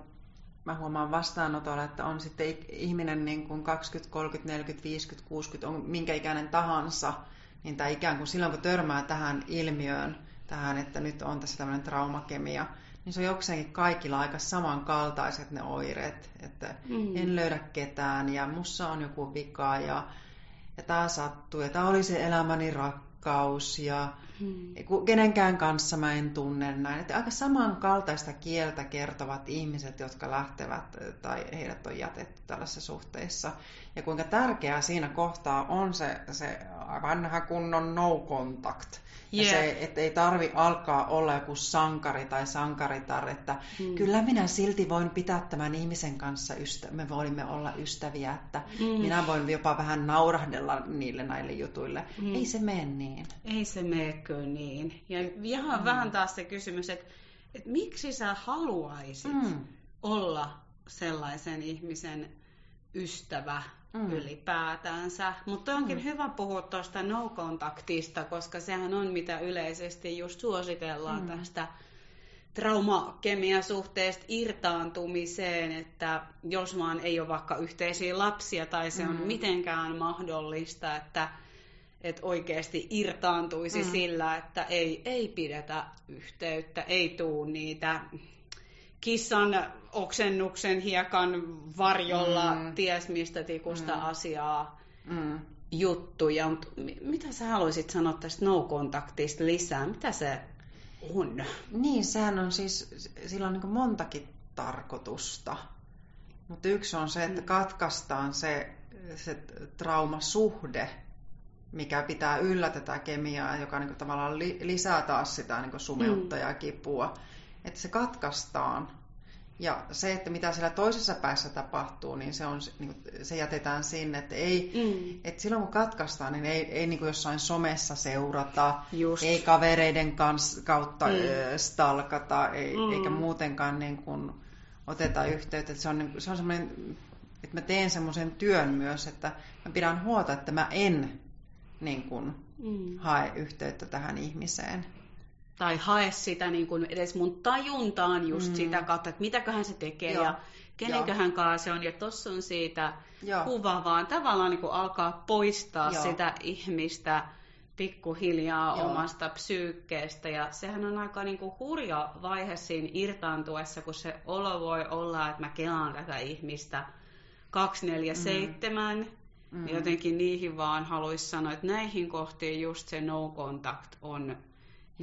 mä huomaan vastaanotolla, että on sitten ihminen niin kuin kaksikymmentä, kolmekymmentä, neljäkymmentä, viisikymmentä, kuusikymmentä, on minkä ikäinen tahansa, niin tämä ikään kuin silloin, kun törmää tähän ilmiöön, tähän, että nyt on tässä tämmöinen traumakemia, niin se on jokseenkin kaikilla aika samankaltaiset ne oireet, että mm. en löydä ketään ja mussa on joku vika ja, ja tämä sattuu ja tämä oli se elämäni rakkaus ja mm. kenenkään kanssa mä en tunne näin. Että aika samankaltaista kieltä kertovat ihmiset, jotka lähtevät tai heidät on jätetty tällaisessa suhteessa. ja kuinka tärkeää siinä kohtaa on se, se vanha kunnon no contact. Yeah. Ja se, että ei tarvi alkaa olla joku sankari tai sankaritar, että mm. kyllä minä silti voin pitää tämän ihmisen kanssa, ystä- me voimme olla ystäviä, että mm. minä voin jopa vähän naurahdella niille näille jutuille. Mm. Ei se mene niin. Ei se menekö niin. Ja ihan mm. vähän taas se kysymys, että, että miksi sä haluaisit mm. olla sellaisen ihmisen ystävä mm. ylipäätänsä. Mutta onkin mm. hyvä puhua tuosta no-kontaktista, koska sehän on mitä yleisesti just suositellaan mm. tästä traumakemia-suhteesta irtaantumiseen, että jos vaan ei ole vaikka yhteisiä lapsia tai se on mm. mitenkään mahdollista, että et oikeasti irtaantuisi mm. sillä, että ei, ei pidetä yhteyttä, ei tuu niitä kissan oksennuksen hiekan varjolla mm. ties mistä tikusta mm. asiaa mm. juttuja. Mut mitä sä haluaisit sanoa tästä no-kontaktista lisää? Mitä se on? Niin, sehän on siis, sillä on niin kuin montakin tarkoitusta. Mutta yksi on se, että katkaistaan se, se traumasuhde, mikä pitää yllä tätä kemiaa, joka niin kuin tavallaan li, lisää taas sitä niin kuin sumeutta mm. ja kipua. Että se katkaistaan. Ja se, että mitä siellä toisessa päässä tapahtuu, niin se, on, niin se jätetään sinne. Että ei, mm. et silloin kun katkaistaan, niin ei, ei niin jossain somessa seurata, just. Ei kavereiden kans, kautta mm. stalkata, ei, mm. eikä muutenkaan niin kuin oteta yhteyttä. Et se on, niin, se on semmoinen, että mä teen semmoisen työn myös, että mä pidän huolta, että mä en niin kuin, mm. hae yhteyttä tähän ihmiseen. Tai hae sitä niin kuin edes mun tajuntaan just mm. sitä kautta, että mitäköhän se tekee joo. ja kenenköhän kanssa se on. Ja tossa on siitä joo. kuva, vaan tavallaan niin kuin alkaa poistaa joo. sitä ihmistä pikkuhiljaa joo. omasta psyykkeestä. Ja sehän on aika niin kuin hurja vaihe siinä irtaantuessa, kun se olo voi olla, että mä kelaan tätä ihmistä kaksikymmentäneljä seitsemän. Mm. Niin jotenkin niihin vaan haluaisi sanoa, että näihin kohtiin just se no contact on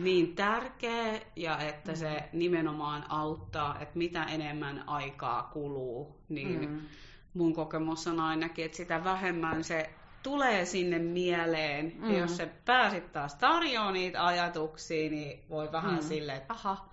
niin tärkeä, ja että mm-hmm. se nimenomaan auttaa, että mitä enemmän aikaa kuluu, niin mm-hmm. mun kokemus on ainakin, että sitä vähemmän se tulee sinne mieleen. Mm-hmm. Ja jos se pääsit taas tarjoamaan niitä ajatuksia, niin voi vähän mm-hmm. silleen, että aha,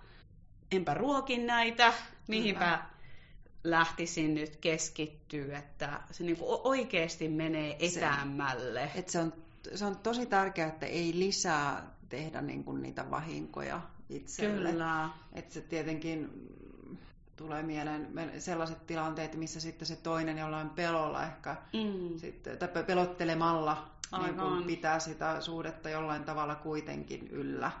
enpä ruokin näitä, mihinpä mm-hmm. lähtisin nyt keskittyä, että se niinku oikeasti menee etäämmälle. Se, että se, on, se on tosi tärkeää, että ei lisää tehdä niin kuin niitä vahinkoja itselle. Kyllä. Että se tietenkin tulee mieleen sellaiset tilanteet, missä sitten se toinen jollain pelolla ehkä, mm. sitten, tai pelottelemalla niin kuin pitää sitä suhdetta jollain tavalla kuitenkin yllä.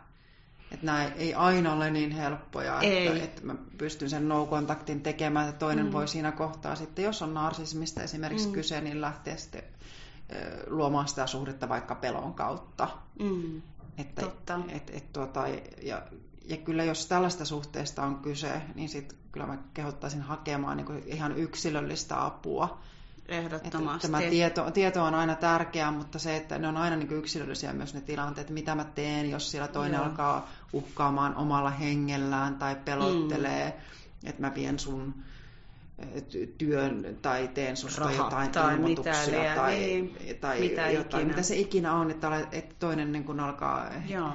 Että nämä ei aina ole niin helppoja, että, että mä pystyn sen no-kontaktin tekemään, että toinen mm. voi siinä kohtaa sitten, jos on narsismista esimerkiksi mm. kyse, niin lähtee sitten luomaan sitä suhdetta vaikka pelon kautta. Mm. Että, Totta. Et, et, tuota, ja, ja kyllä jos tällaista suhteesta on kyse, niin sit kyllä mä kehottaisin hakemaan niin kuin ihan yksilöllistä apua. Ehdottomasti. Tämä tieto, tieto on aina tärkeää, mutta se, että ne on aina niin kuin yksilöllisiä myös ne tilanteet, mitä mä teen, jos siellä toinen Joo. alkaa uhkaamaan omalla hengellään tai pelottelee, mm. että mä vien sun työn tai teen susta Raha, jotain tai ilmoituksia mitä tai, niin, tai mitä, jotain, mitä se ikinä on, että toinen niin kun alkaa Joo.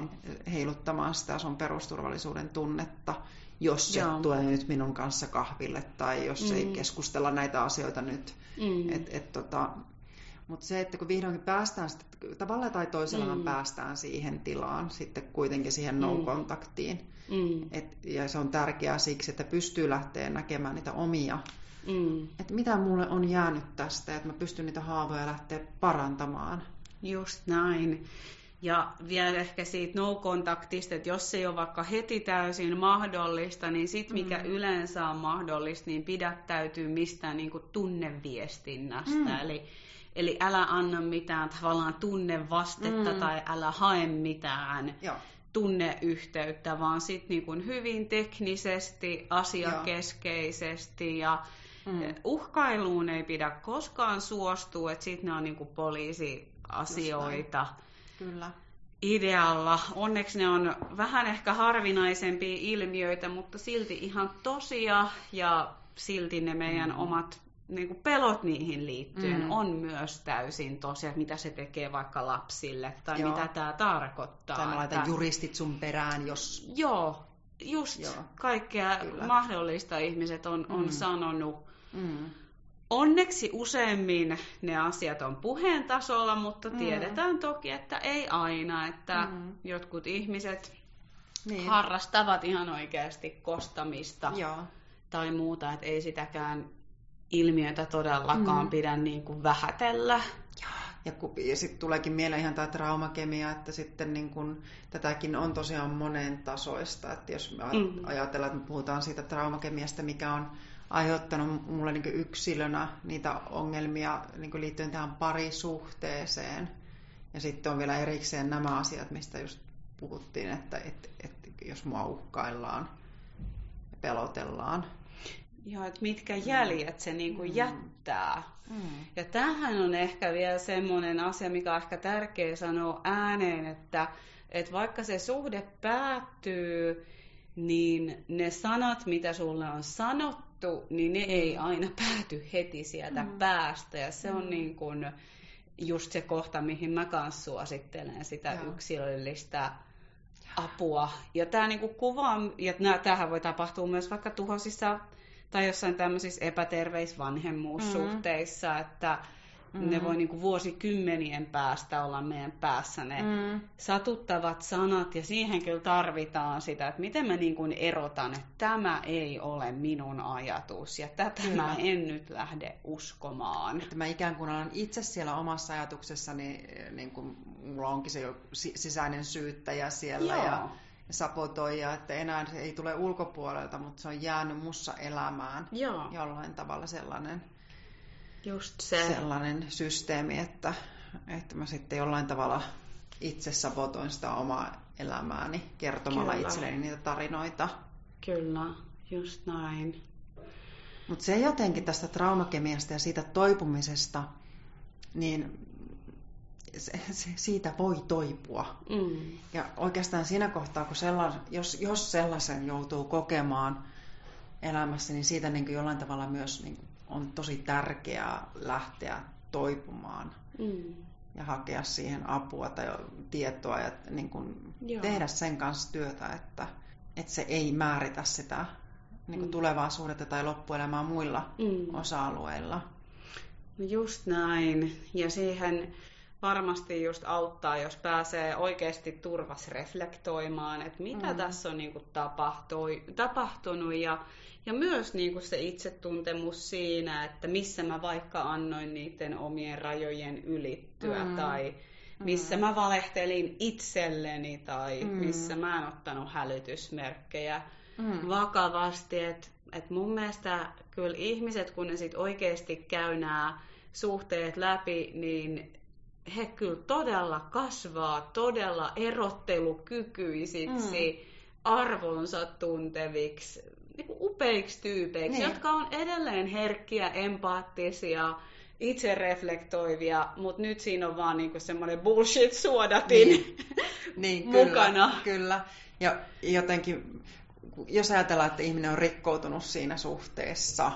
heiluttamaan sitä sun perusturvallisuuden tunnetta, jos Joo. se tulee nyt minun kanssa kahville tai jos mm. ei keskustella näitä asioita nyt. Mm. Et, et, tota, mutta se, että kun vihdoinkin päästään, tavalla tai toisellaan mm. päästään siihen tilaan, sitten kuitenkin siihen mm. no-kontaktiin. Mm. Et, ja se on tärkeää siksi, että pystyy lähteä näkemään niitä omia. Mm. Että mitä mulle on jäänyt tästä, että mä pystyn niitä haavoja lähteä parantamaan. Just näin. Ja vielä ehkä siitä no-kontaktista, että jos se ei ole vaikka heti täysin mahdollista, niin sit mikä mm. yleensä on mahdollista, niin pidättäytyy mistään niin kuin tunneviestinnästä. Mm. Eli Eli älä anna mitään tavallaan tunnevastetta mm. tai älä hae mitään Joo. tunneyhteyttä, vaan sit niin kuin hyvin teknisesti, asiakeskeisesti ja mm. uhkailuun ei pidä koskaan suostua, että sit ne on niin kuin poliisiasioita. Kyllä. Idealla. Onneksi ne on vähän ehkä harvinaisempia ilmiöitä, mutta silti ihan tosia ja silti ne meidän mm. omat niin kuin pelot niihin liittyen mm. on myös täysin tosiaan, mitä se tekee vaikka lapsille tai joo. mitä tämä tarkoittaa. Tai mä laitan että... juristit sun perään, jos... Joo, just Joo. kaikkea Kyllä. mahdollista ihmiset on, on mm. sanonut. Mm. Onneksi useimmin ne asiat on puheen tasolla, mutta mm. tiedetään toki, että ei aina, että mm. jotkut ihmiset niin. harrastavat ihan oikeasti kostamista Joo. tai muuta, että ei sitäkään ilmiötä todellakaan mm. pidä niin kuin vähätellä. Ja, ja sitten tuleekin mieleen ihan tämä traumakemia, että sitten niin kun, tätäkin on tosiaan monen tasoista. Että jos me mm. ajatellaan, että me puhutaan siitä traumakemiasta, mikä on aiheuttanut mulle niin yksilönä niitä ongelmia niin liittyen tähän parisuhteeseen. Ja sitten on vielä erikseen nämä asiat, mistä just puhuttiin, että et, et, jos mua uhkaillaan ja pelotellaan. Joo, että mitkä jäljet se niin kuin mm. jättää. Mm. Ja tämähän on ehkä vielä semmoinen asia, mikä on ehkä tärkeä sanoa ääneen, että, että vaikka se suhde päättyy, niin ne sanat, mitä sulle on sanottu, niin ne ei aina pääty heti sieltä mm. päästä. Ja se mm. on niin kuin just se kohta, mihin mä kanssa suosittelen sitä Joo. yksilöllistä apua. Ja tämä niin kuin kuvaa, ja tämähän voi tapahtua myös vaikka tuhosissa tai jossain tämmöisissä epäterveisvanhemmuussuhteissa, mm-hmm. että mm-hmm. ne voi niinku vuosikymmenien päästä olla meidän päässä ne mm-hmm. satuttavat sanat, ja siihen kyllä tarvitaan sitä, että miten mä niinku erotan, että tämä ei ole minun ajatus, ja tätä kyllä. mä en nyt lähde uskomaan. Että mä ikään kuin olen itse siellä omassa ajatuksessani, niin kuin mulla onkin se sisäinen syyttäjä siellä, Joo. ja... sabotoija, että enää se ei tule ulkopuolelta, mutta se on jäänyt mussa elämään Joo. jollain tavalla sellainen, Just se. sellainen systeemi, että, että mä sitten jollain tavalla itse sabotoin sitä omaa elämääni kertomalla Kyllä. itselleni niitä tarinoita. Kyllä, just näin. Mutta se jotenkin tästä traumakemiasta ja siitä toipumisesta, niin... Se, se, siitä voi toipua. Mm. Ja oikeastaan siinä kohtaa, kun sellas, jos, jos sellaisen joutuu kokemaan elämässä, niin siitä niin kuin jollain tavalla myös niin on tosi tärkeää lähteä toipumaan mm. ja hakea siihen apua tai tietoa ja niin kuin tehdä sen kanssa työtä, että, että se ei määritä sitä niin kuin mm. tulevaa suhdetta tai loppuelämää muilla mm. osa-alueilla. No just näin. Ja siihen... Varmasti just auttaa, jos pääsee oikeasti turvassa reflektoimaan, että mitä mm. tässä on niin kuin tapahtunut ja, ja myös niin kuin se itsetuntemus siinä, että missä mä vaikka annoin niiden omien rajojen ylittyä mm. tai missä mm. mä valehtelin itselleni tai mm. missä mä en ottanut hälytysmerkkejä mm. vakavasti. Et, et mun mielestä kyllä ihmiset, kun ne sit oikeasti käy nämä suhteet läpi, niin he kyllä todella kasvaa, todella erottelukykyisiksi, mm. arvonsa tunteviksi, niin kuin upeiksi tyypeiksi, niin. jotka on edelleen herkkiä, empaattisia, itse reflektoivia, mutta nyt siinä on vaan niin kuin semmoinen bullshit-suodatin niin. niin, mukana. Kyllä, kyllä. Ja jotenkin, jos ajatellaan, että ihminen on rikkoutunut siinä suhteessa,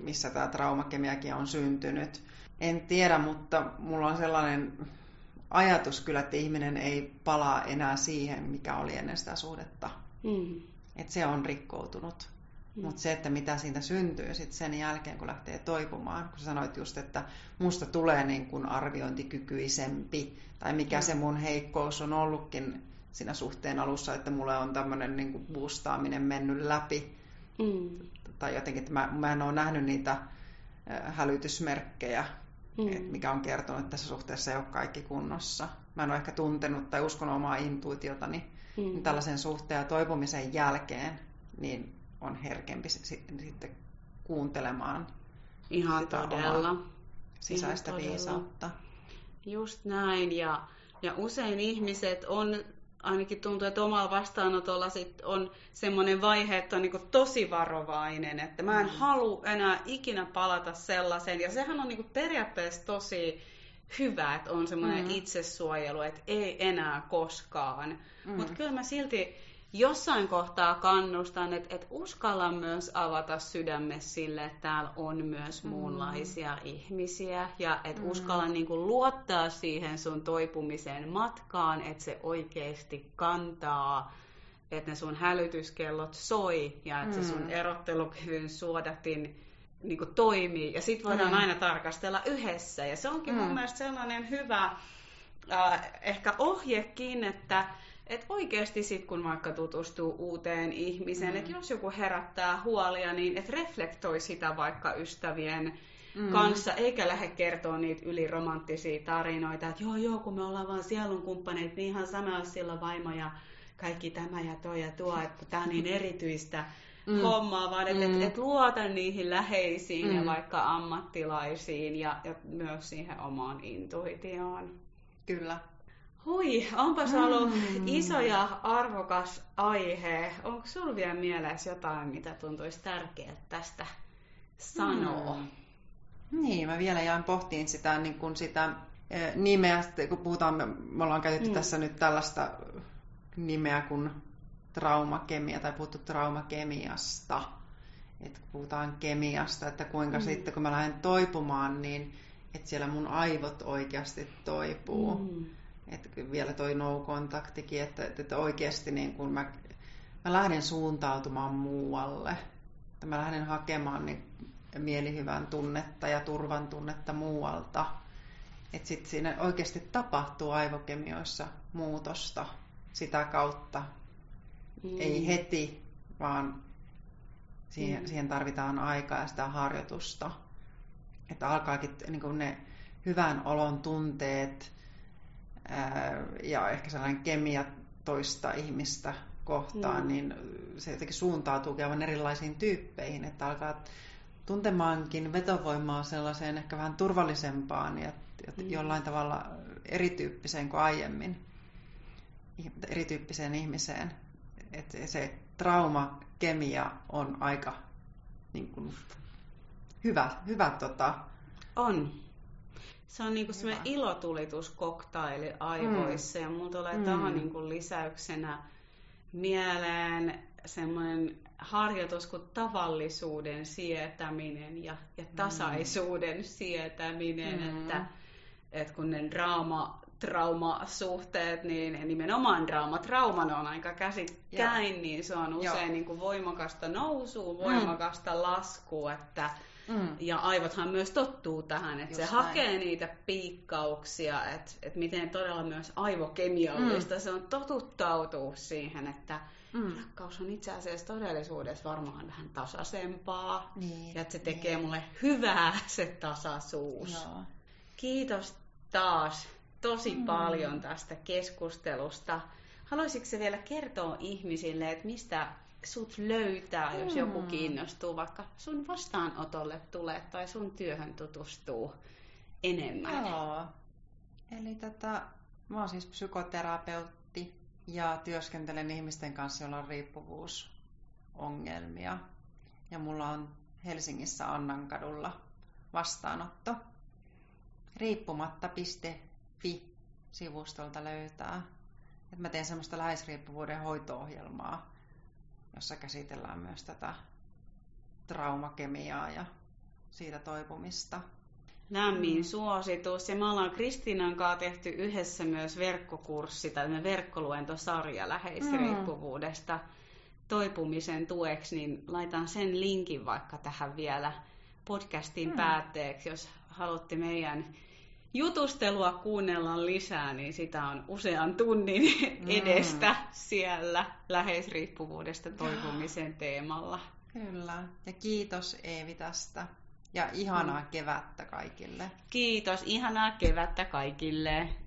missä tämä traumakemiakin on syntynyt, en tiedä, mutta mulla on sellainen ajatus kyllä, että ihminen ei palaa enää siihen, mikä oli ennen sitä suhdetta. Mm. Että se on rikkoutunut. Mm. Mutta se, että mitä siitä syntyy sit sen jälkeen, kun lähtee toipumaan. Kun sanoit just, että musta tulee niin kun arviointikykyisempi. Tai mikä mm. se mun heikkous on ollutkin siinä suhteen alussa, että mulle on tämmöinen niin kun boostaaminen mennyt läpi. Mm. Tai jotenkin, että mä, mä en ole nähnyt niitä hälytysmerkkejä. Mm. Mikä on kertonut, että tässä suhteessa ei ole kaikki kunnossa. Mä en ole ehkä tuntenut tai uskonut omaa intuitiotani. Mm. Niin tällaisen suhteen ja toipumisen jälkeen niin on herkempi sitten kuuntelemaan Ihan sitä todella. Omaa sisäistä Ihan viisautta. Just näin. Ja, ja usein ihmiset on, ainakin tuntuu, että omalla vastaanotolla sit on semmoinen vaihe, että on niinku tosi varovainen, että mä en mm. halua enää ikinä palata sellaiseen. Ja sehän on niinku periaatteessa tosi hyvä, että on semmoinen mm. itsesuojelu, että ei enää koskaan. Mm. Mutta kyllä mä silti jossain kohtaa kannustan, että et uskalla myös avata sydämme sille, että täällä on myös muunlaisia mm. ihmisiä. Ja että mm. uskalla niin kuin luottaa siihen sun toipumiseen matkaan, että se oikeasti kantaa, että ne sun hälytyskellot soi ja että mm. se sun erottelukyvyn suodatin niin kuin toimii. Ja sit voidaan mm. aina tarkastella yhdessä. Ja se onkin mm. mun mielestä sellainen hyvä äh, ehkä ohjekin, että et oikeasti sit, kun vaikka tutustuu uuteen ihmiseen, mm. että jos joku herättää huolia, niin et reflektoi sitä vaikka ystävien mm. kanssa, eikä lähde kertoa niitä yliromanttisia tarinoita, että joo joo, kun me ollaan vaan sielunkumppaneet, niin ihan sama, jos sillä on vaimo ja kaikki tämä ja tuo ja tuo, että tämä on niin erityistä mm. hommaa, vaan että mm. et, et luota niihin läheisiin mm. ja vaikka ammattilaisiin ja, ja myös siihen omaan intuitioon. Kyllä. Hui, onpas ollut mm. iso ja arvokas aihe. Onko sinulla vielä mielessä jotain, mitä tuntuisi tärkeää tästä sanoa? Mm. Niin, mä vielä jään pohtiin sitä, niin kun sitä nimeä, kun puhutaan, me ollaan käytetty mm. tässä nyt tällaista nimeä kuin traumakemia tai puhuttu traumakemiasta. Että puhutaan kemiasta, että kuinka mm. sitten kun mä lähden toipumaan, niin että siellä mun aivot oikeasti toipuu. Mm. Että vielä toi no-kontaktikin, että, että oikeasti niin kun mä, mä lähden suuntautumaan muualle. Että mä lähden hakemaan niin mielihyvän tunnetta ja turvan tunnetta muualta. Että sitten siinä oikeasti tapahtuu aivokemioissa muutosta sitä kautta. Mm. Ei heti, vaan siihen, mm. siihen tarvitaan aikaa ja sitä harjoitusta. Että alkaakin niin kun ne hyvän olon tunteet ja ehkä sellainen kemia toista ihmistä kohtaan, mm. niin se jotenkin suuntautuu aivan erilaisiin tyyppeihin, että alkaa tuntemaankin vetovoimaa sellaiseen ehkä vähän turvallisempaan ja mm. jollain tavalla erityyppiseen kuin aiemmin, erityyppiseen ihmiseen. Että se traumakemia on aika niin kuin, hyvä, hyvä tota, on. Se on niinku semmoinen ilotulituskoktaili aivoissa mm. ja mulla tulee mm. tähän niinku lisäyksenä mieleen semmoinen harjoitus kuin tavallisuuden sietäminen ja, ja tasaisuuden mm. sietäminen, mm. että, että kun ne draama, traumasuhteet, niin nimenomaan draama, trauman on aika käsikkäin, niin se on usein niinku voimakasta nousua, voimakasta mm. laskua, että Mm. ja aivothan myös tottuu tähän, että just se näin. Hakee niitä piikkauksia, että, että miten todella myös aivokemiallista mm. se on totuttautua siihen, että mm. rakkaus on itse asiassa todellisuudessa varmaan vähän tasaisempaa niin, ja että se tekee niin. mulle hyvää se tasaisuus. Joo. Kiitos taas tosi mm. paljon tästä keskustelusta. Haluaisitko sä vielä kertoa ihmisille, että mistä sut löytää, jos joku kiinnostuu vaikka sun vastaanotolle tulee tai sun työhön tutustuu enemmän? Joo. Eli tota, mä oon siis psykoterapeutti ja työskentelen ihmisten kanssa, joilla on riippuvuusongelmia. Ja mulla on Helsingissä Annankadulla vastaanotto. riippumatta piste fi-sivustolta löytää. Et mä teen semmoista läheisriippuvuuden hoito-ohjelmaa, jossa käsitellään myös tätä traumakemiaa ja siitä toipumista. Lämmin suositus. Ja me ollaan Kristiinan kanssa tehty yhdessä myös verkkokurssi, tai verkkoluentosarja läheisriippuvuudesta mm. toipumisen tueksi, niin laitan sen linkin vaikka tähän vielä podcastin mm. päätteeksi. Jos haluatte meidän jutustelua kuunnella lisää, niin sitä on usean tunnin edestä mm. siellä läheisriippuvuudesta toipumisen teemalla. Kyllä. Ja kiitos Eevi tästä. Ja ihanaa mm. kevättä kaikille. Kiitos. Ihanaa kevättä kaikille.